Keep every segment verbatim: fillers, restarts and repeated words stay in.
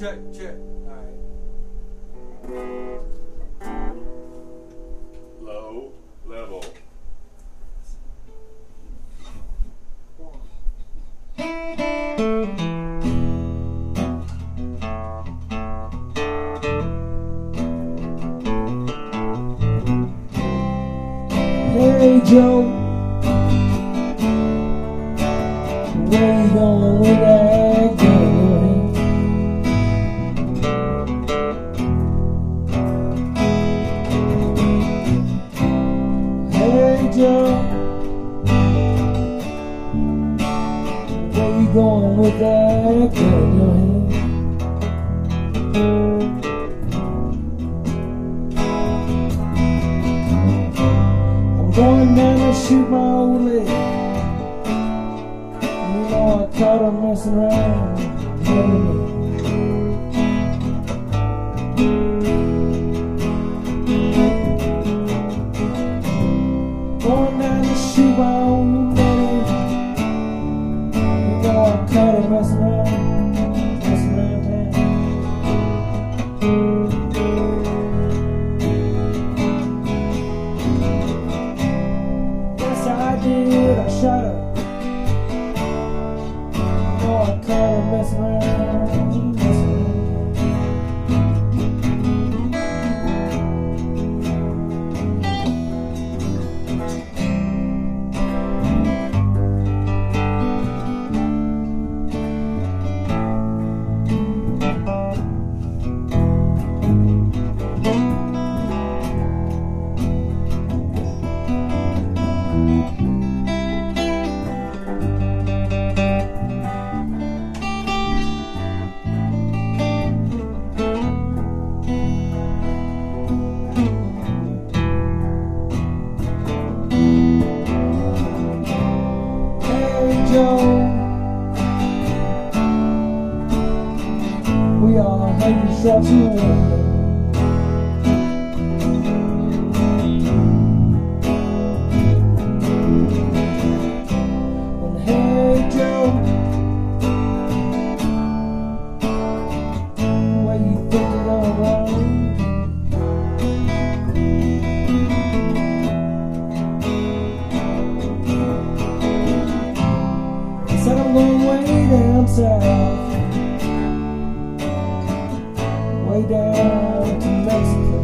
Check, check. Alright. Low level. Hey Joe, where you going with that girl? Hey Joe, where you going with that girl in your hand? Going down and shoot my old leg. You know I caught her messing around. Going down and shoot my old leg. You know I caught her messing around, messing around town. I did, I shot her. Oh, I caught her messing around, we all have you shot you and hey Joe, why you think it all wrong? I said I'm going way down south, way down to Mexico.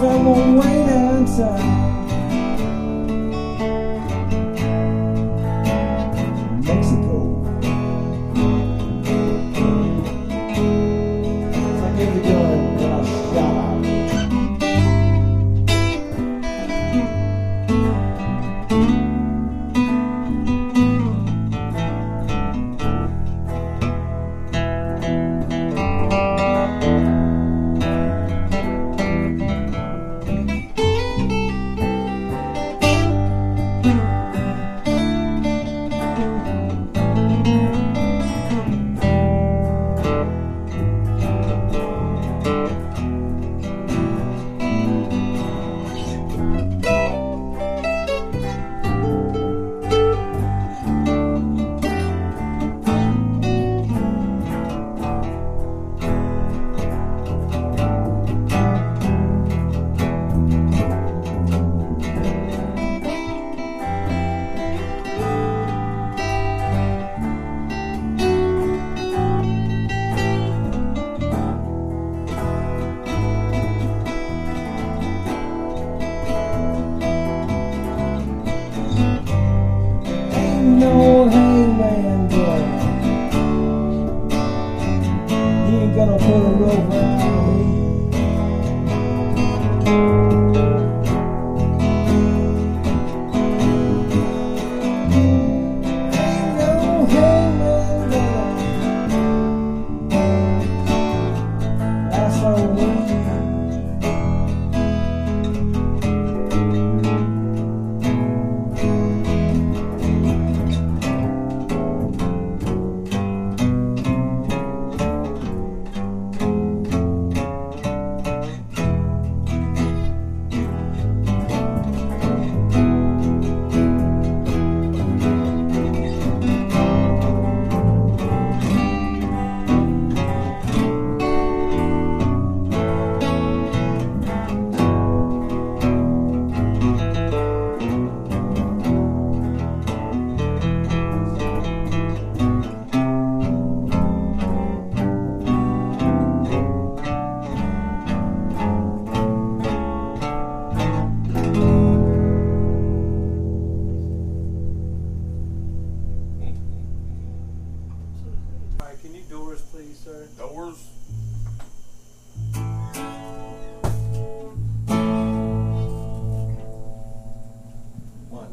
So I'm on way down south, Mexico. So I gave the gun and I shot. Thank you.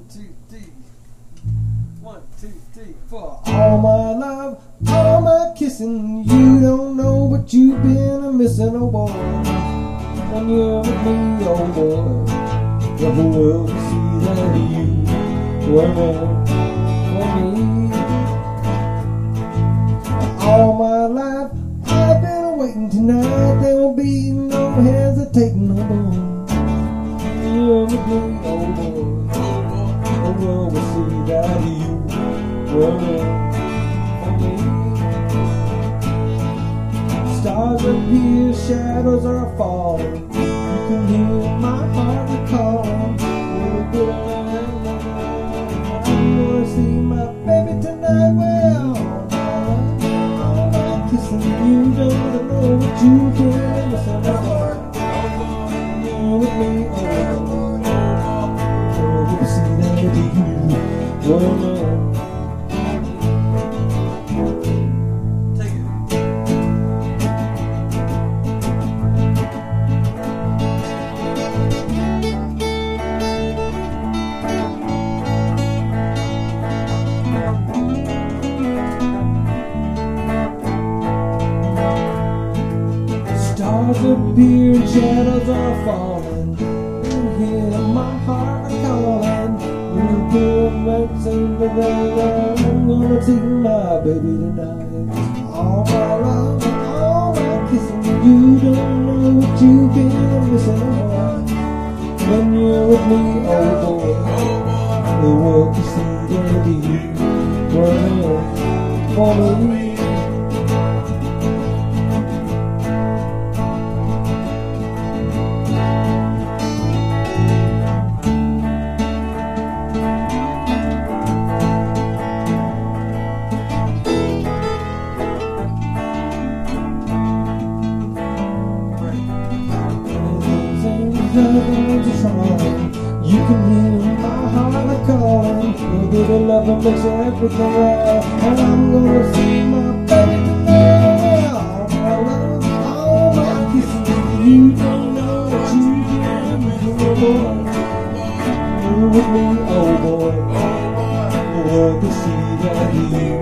two, three. One, two, three, four. All my love, all my kissing. You don't know what you've been a missing, oh boy. When you're with me, oh boy, the whole world sees that you were for me. All my life, I've been waiting. Tonight there will be no hesitating, oh boy. When you're with me, oh boy, the world will see that you were for me. Stars appear, shadows are falling. You can hear my heart call. Little girl, I'm gonna see my baby tonight. Well, all my kissing, you don't know what you did. Listen, my heart, you're with me, oh Lord. Take it. Stars appear, shadows are falling. You hear my heart calling. Little girl, let's sing the bell. I'm gonna take my baby tonight. All my love and all my kissing, you don't know what you've been missing. When you're with me, oh boy, the world can see that you were for me. You can hear my heart calling. A little love makes everything right. And I'm gonna see my baby tonight. All my love, all my kisses. You don't know what you did, oh boy. You're with me, oh boy. The world can see that you were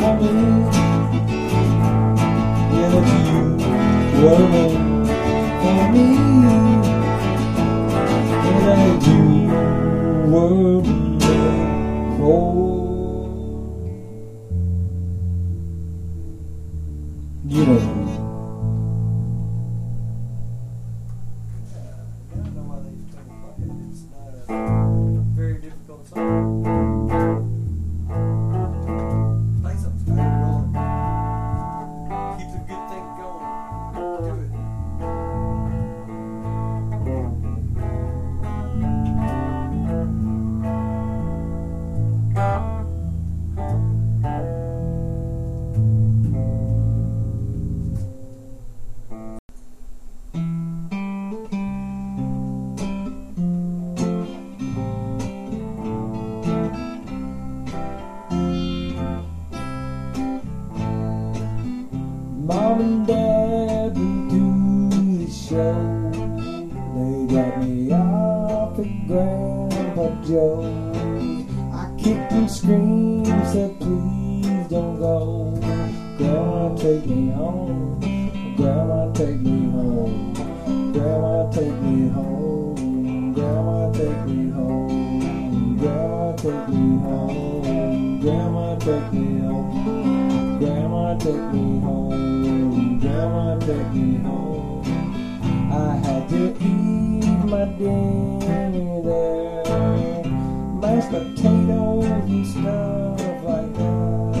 for me. Yeah, that you were made for me. Word for you know. Yeah, I don't know why they used to play it. It's not a very difficult song. Play something rolling. Keep the good thing going. Do it. Mom and Dad would do the show. They got me off at Grandpa Joe's. I kicked and screamed, said please don't go. Grandma take me home, Grandma take me home, Grandma take me home, Grandma take me home, Grandma take me home, Grandma take me home, Grandma take me home. Grandma take me home. I had to eat my dinner there, mashed potatoes and stuff like that.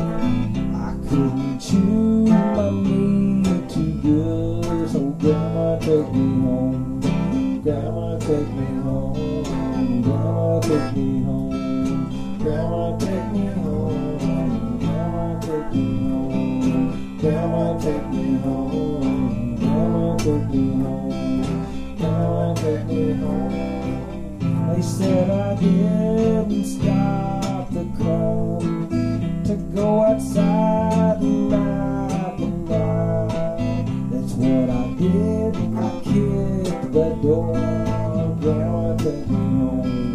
I couldn't chew my meat too good, so Grandma take me home. Grandma take me home. Grandma take me home. Grandma take me home. Grandma take me home. Grandma take me. Take me home, Grandma take me home. They said I didn't stop the crowd to go outside and laugh and laugh. That's what I did, I kicked the door. Grandma take me home.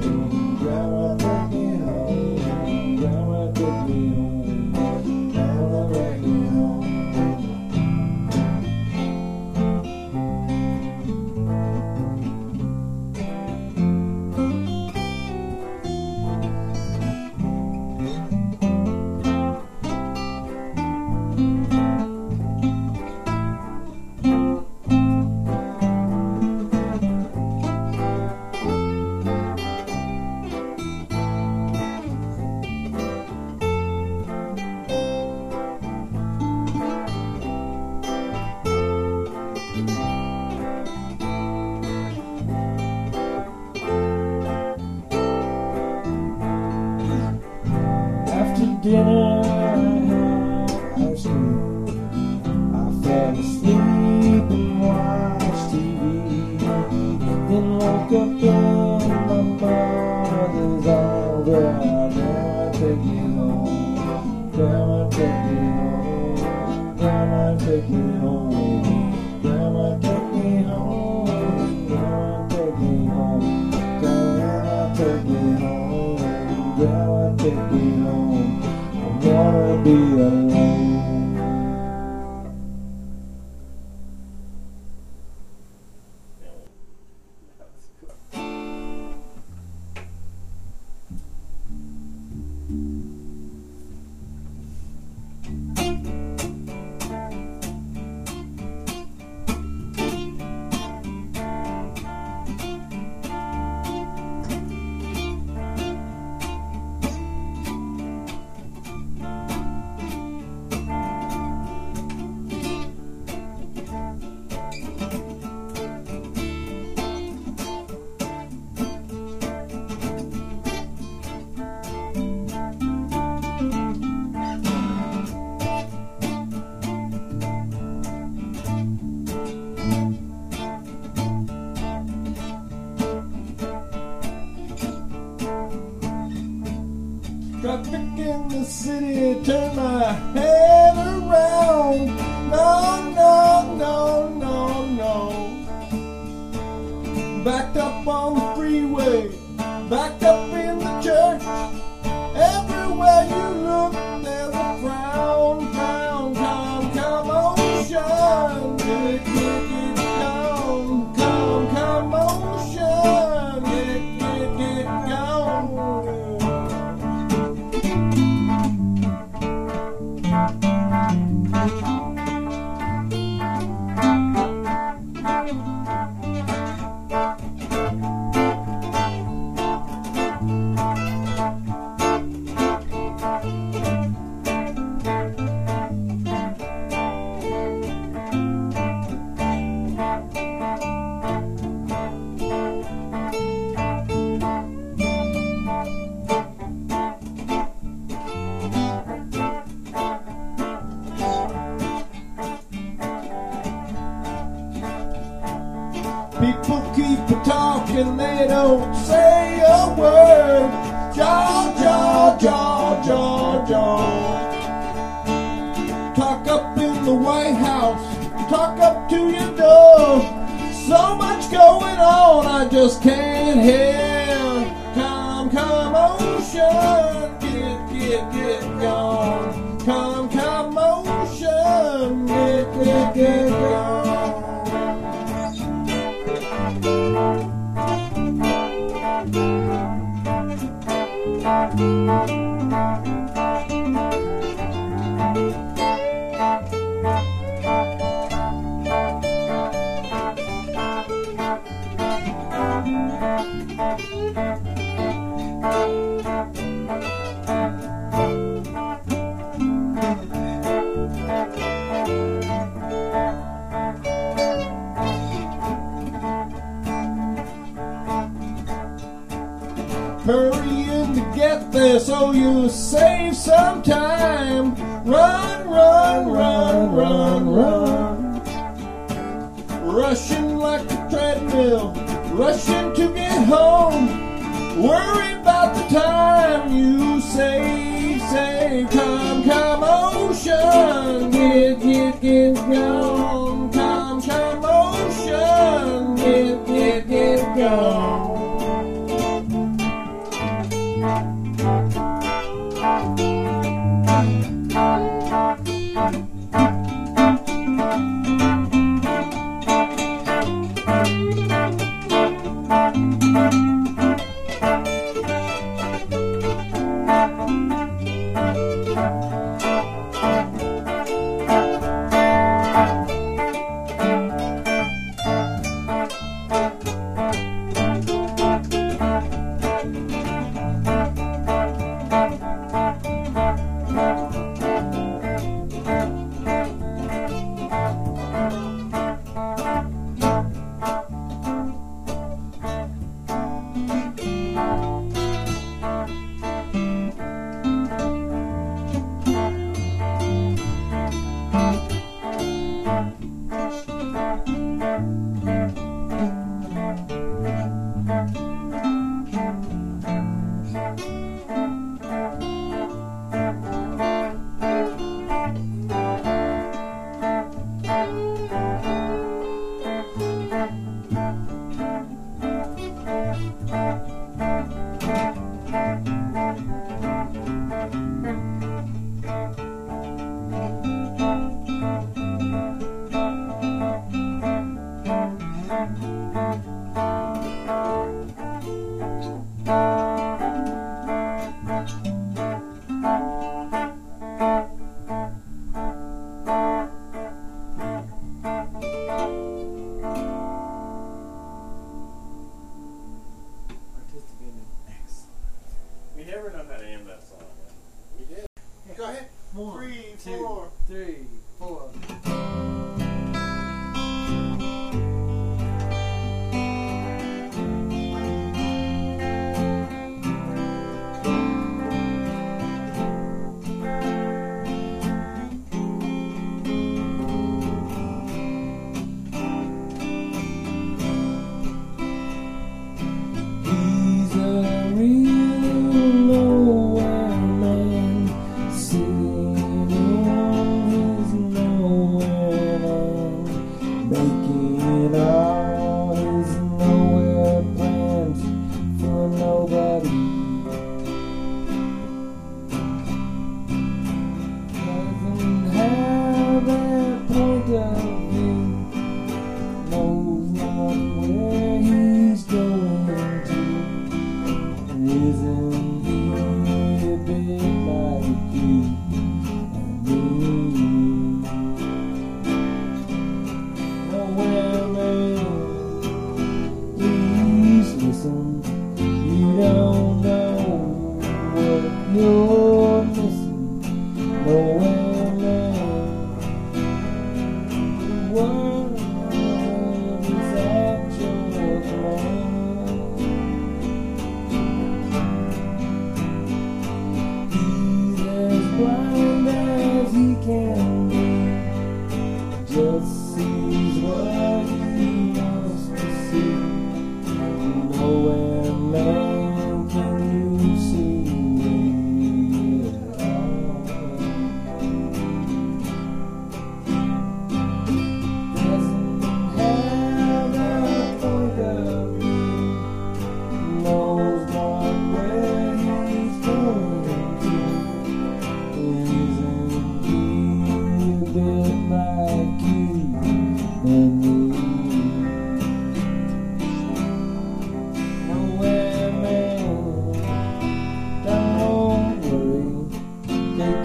dinner I had soon. I fell asleep and watched T V, then woke up in my mother's arms where I never take you home, Grandma take me home, Grandma take me home, Grandma take me home, Grandma take me home, Grandma take me home, Grandma take me home. I wanna be alone. Traffic in the city turned my head around. No, no, no, no, no. Backed up on the freeway, backed up in the church. Everywhere you look, there's a frown, frown, calm, commotion. Get it, get it, down, calm, commotion. Get it, get it, get it, down. People keep talking, they don't say a word. Jaw, jaw, jaw, jaw, jaw. Talk up in the White House, talk up to your door. So much going on, I just can't hear. Calm, commotion, get, get, get gone. Calm, commotion, get, get, get gone. Hurrying to get there so you save some time. Run, run, run, run, run. Rushing like a treadmill, rushing to get home. Worry about the time you save, save. Calm, commotion, get, get, get gone. Calm, commotion, get, get, get gone. don't know what you're missing. No one knows what is at your command. He's as blind as he can be, just sees what he wants to see. Nowhere, man.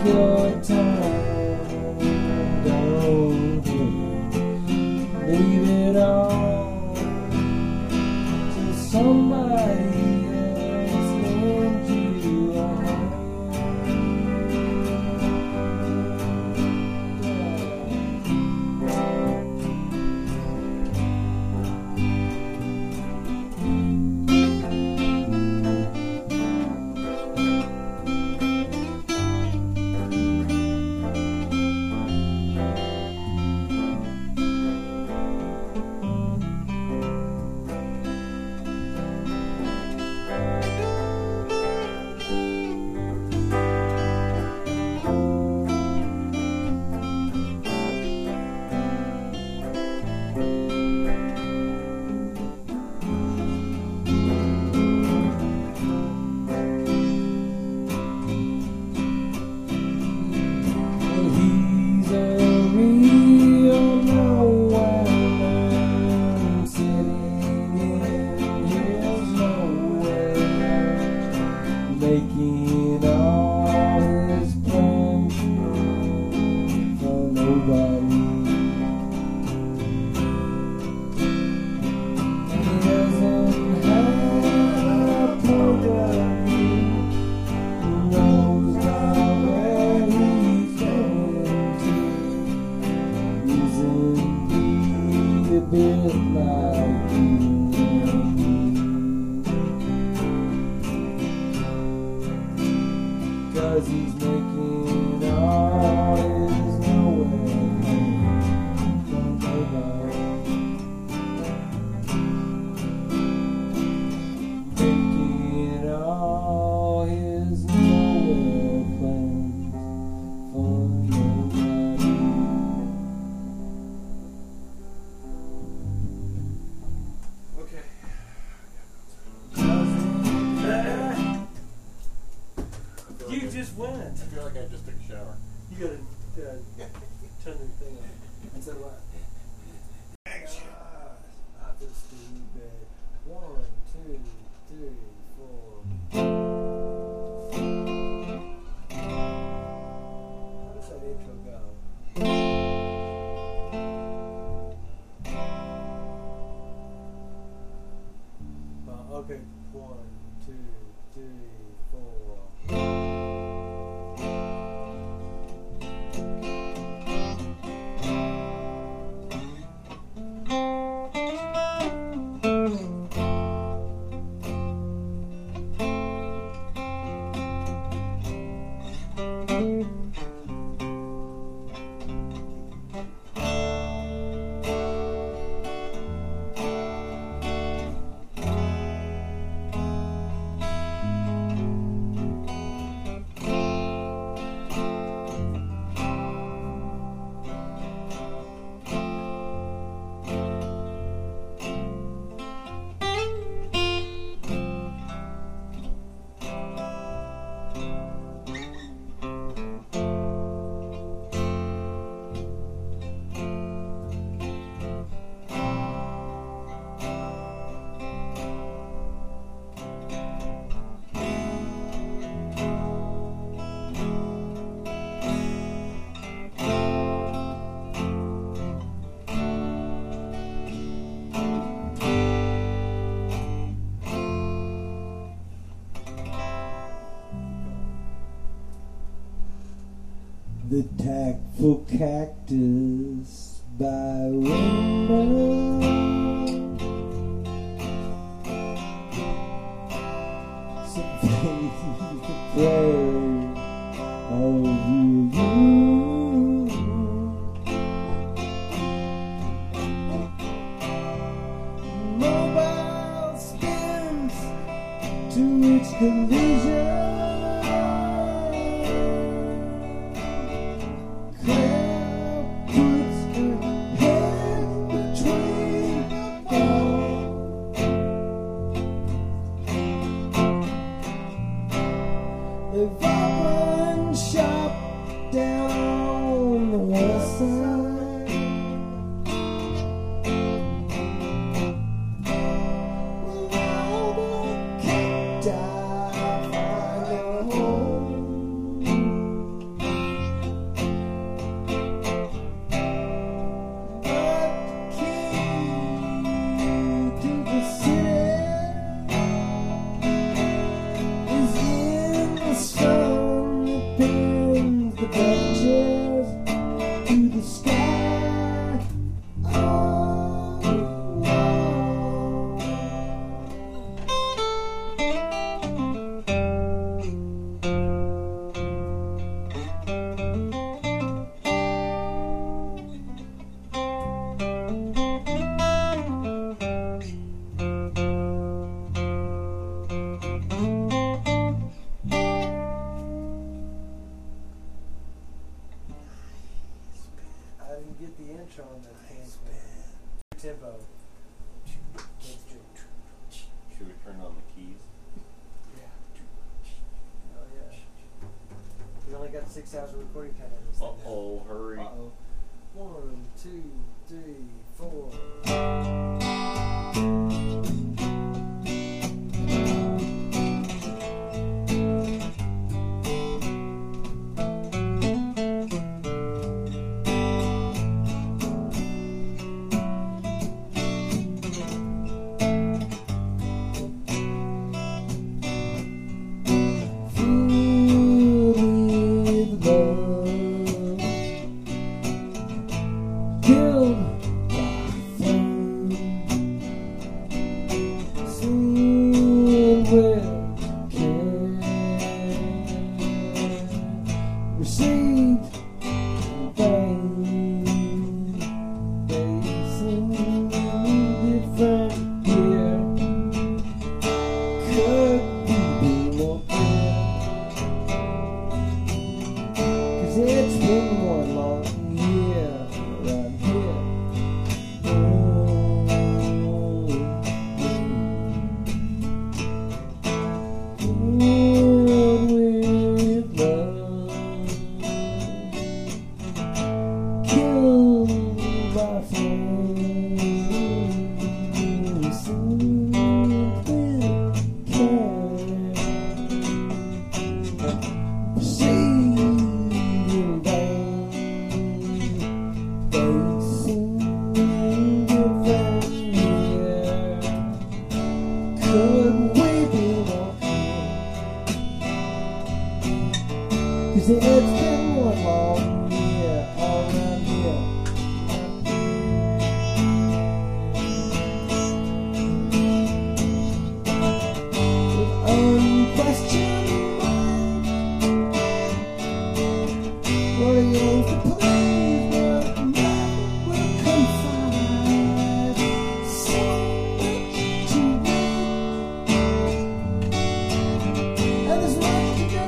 Your time, don't give it. Leave it all to somebody else. Lend you a hand. Making all his plans for nobody. He doesn't have a program. He knows not where he's going to. He's indeed a bit like you. Cause he's making all his nowhere from nobody. Making all his nowhere plans for nobody. Okay. You just went. I feel like I just took a shower. You gotta uh, turn the thing on. And so what? Uh, I feel stupid. One, two, three, four. How does that intro go? Uh, okay, one, two, three, four. The tactful cactus by window. Some faith to play of you. Mobile spins to its collision. If I shop down on the west side, will all the cacti find a home? But key to the city is in the sun. I didn't get the intro on that nice thing. Tempo. Should we turn on the keys? Yeah. Oh yeah. We only got six hours of recording time on this. Uh oh, thing hurry. Uh oh. One, two, three, four. Cause it's been one long year, all around here. With unquestioned mind, warriors to play where love will confide. So much to win, and there's much to go.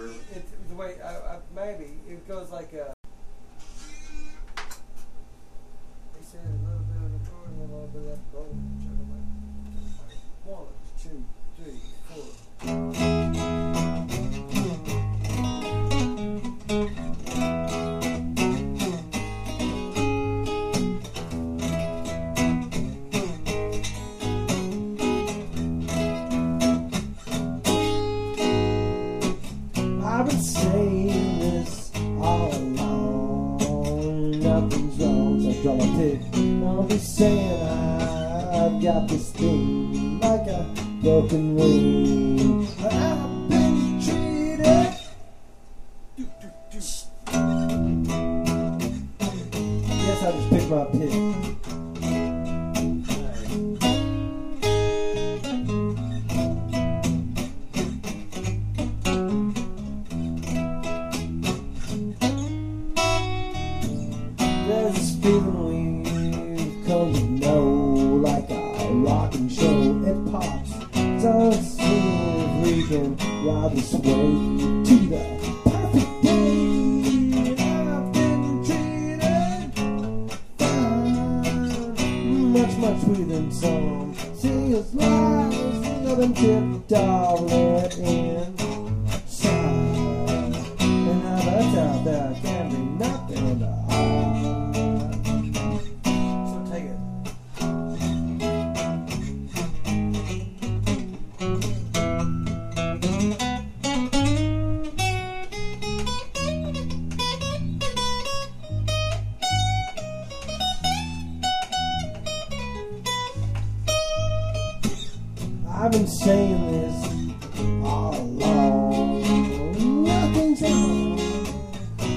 or it, the way I, I, maybe it goes like a. He said a little bit of the chord and a little bit of that gold. One, two, three, four. I've been saying this all along. Nothing's wrong, so draw my tip. I'll be saying I've got this thing. Like a broken wing, I've been treated. Yes, I just picked my pick. Right. There's this feeling we've come to know, like a rockin' show. It pops, doesn't seem we can ride this way to the perfect day. I've been treated fine, much, much within some. See us lies, another tip, dollar inside. And now that's out there, can be nothing to hide. I've been saying this all along. Nothing's wrong.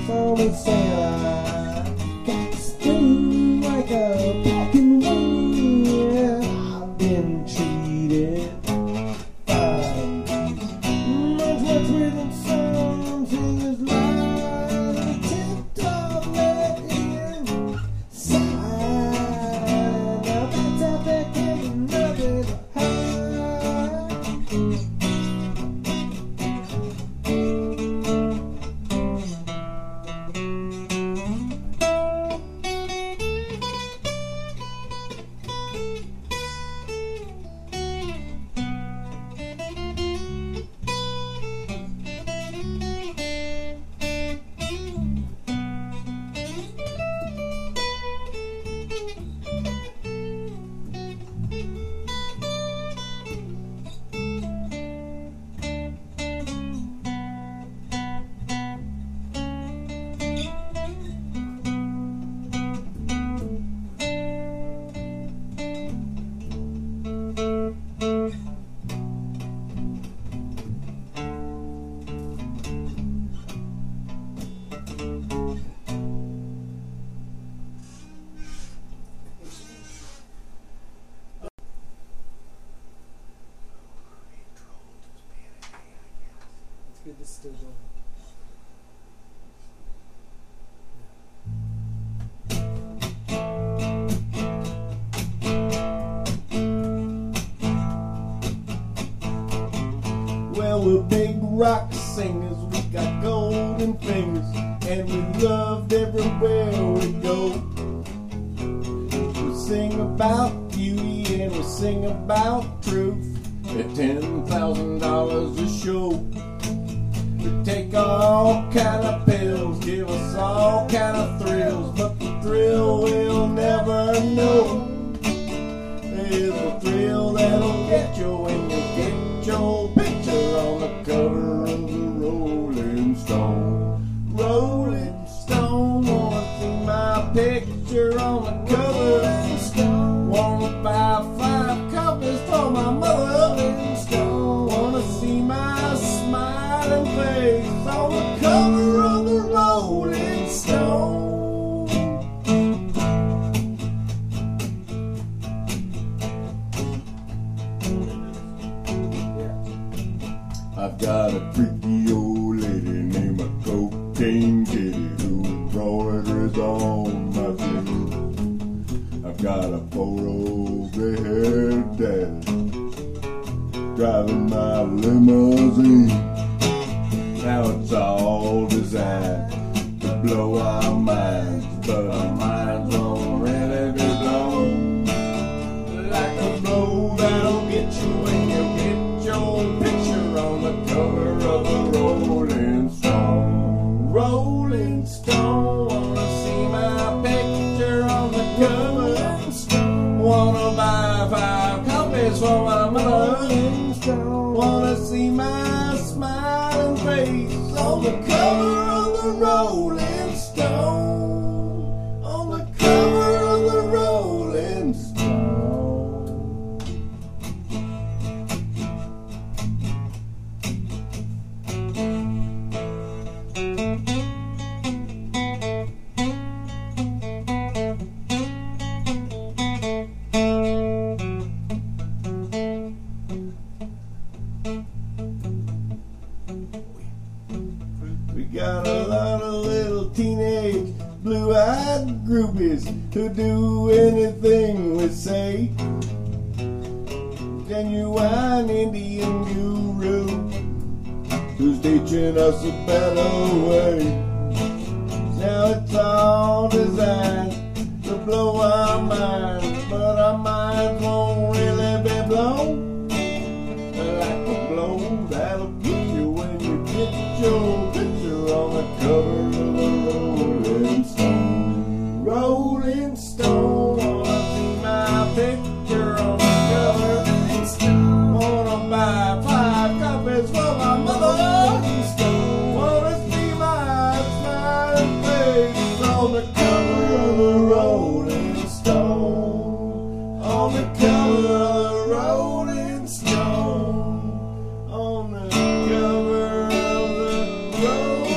So I've been saying I got this thing like a broken wing. I've been treated fine. Much much rhythm songs in this life. Tipped off let in sign. Now that's out there getting nothing. Good, this is still going. Well, we're big rock singers, we got golden fingers, and we're loved everywhere we go. We sing about beauty and we sing about truth at ten thousand dollars a show. We take all kind of pills, give us all kind of thrills, but the thrill we'll never know is the thrill that'll get you when you get your picture on the cover of the Rolling Stone. Rolling Stone, wanna see my picture on the cover of the Stone. Wanna buy five copies for my mother. Rolling Stone, wanna see my smile. Face on the cover of the Rolling Stone. Yeah. I've got a freaky old lady named a cocaine kitty who embroiders on my feet. I've got a poor old gray-haired daddy driving my limousine. how tall is that to blow our minds, but our minds won't really be blown. Like a blow that'll get you when you get your picture on the cover of a Rolling Stone. Rolling Stone, wanna see my picture on the cover? Wanna buy five copies for my mother? Wanna see my smiling face on the cover of the Rolling Stone, on the cover of the Rolling Stone. Got a lot of little teenage blue-eyed groupies who do anything we say. Genuine Indian guru who's teaching us a better way. Now it's all designed to blow our minds, but our minds won't really be blown. Like a blow that'll get you when you get your on the cover of a Rolling Stone. Rolling Stone, wanna see my picture on the cover? Wanna buy five copies for my mother? Wanna see my smiling face on the cover of a Rolling Stone? On the cover of a Rolling Stone? On the cover of the Rolling Stone?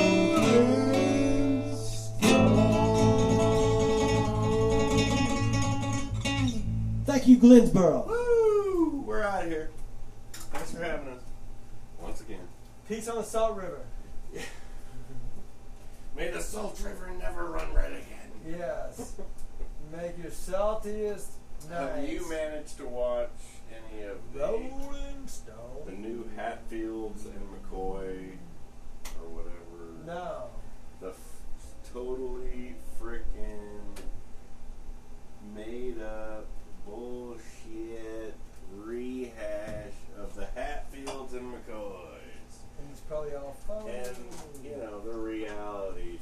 Thank you, Glensboro. Woo! We're out of here. Thanks for having us once again. Peace on the Salt River. Yeah. May the Salt River never run red again. Yes. Make your saltiest nights. Have you managed to watch any of the Rolling Stone, the new Hatfields and McCoy, or whatever? No. The f totally.